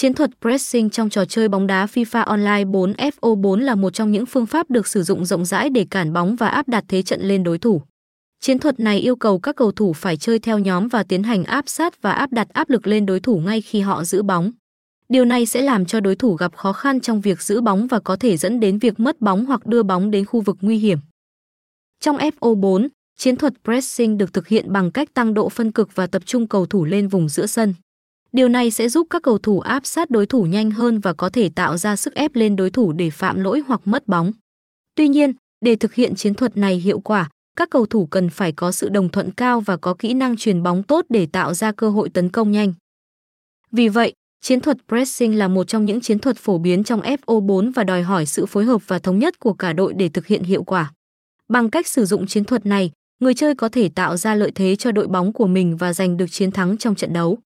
Chiến thuật pressing trong trò chơi bóng đá FIFA Online 4 (FO4) là một trong những phương pháp được sử dụng rộng rãi để cản bóng và áp đặt thế trận lên đối thủ. Chiến thuật này yêu cầu các cầu thủ phải chơi theo nhóm và tiến hành áp sát và áp đặt áp lực lên đối thủ ngay khi họ giữ bóng. Điều này sẽ làm cho đối thủ gặp khó khăn trong việc giữ bóng và có thể dẫn đến việc mất bóng hoặc đưa bóng đến khu vực nguy hiểm. Trong FO4, chiến thuật pressing được thực hiện bằng cách tăng độ phân cực và tập trung cầu thủ lên vùng giữa sân. Điều này sẽ giúp các cầu thủ áp sát đối thủ nhanh hơn và có thể tạo ra sức ép lên đối thủ để phạm lỗi hoặc mất bóng. Tuy nhiên, để thực hiện chiến thuật này hiệu quả, các cầu thủ cần phải có sự đồng thuận cao và có kỹ năng chuyền bóng tốt để tạo ra cơ hội tấn công nhanh. Vì vậy, chiến thuật pressing là một trong những chiến thuật phổ biến trong FO4 và đòi hỏi sự phối hợp và thống nhất của cả đội để thực hiện hiệu quả. Bằng cách sử dụng chiến thuật này, người chơi có thể tạo ra lợi thế cho đội bóng của mình và giành được chiến thắng trong trận đấu.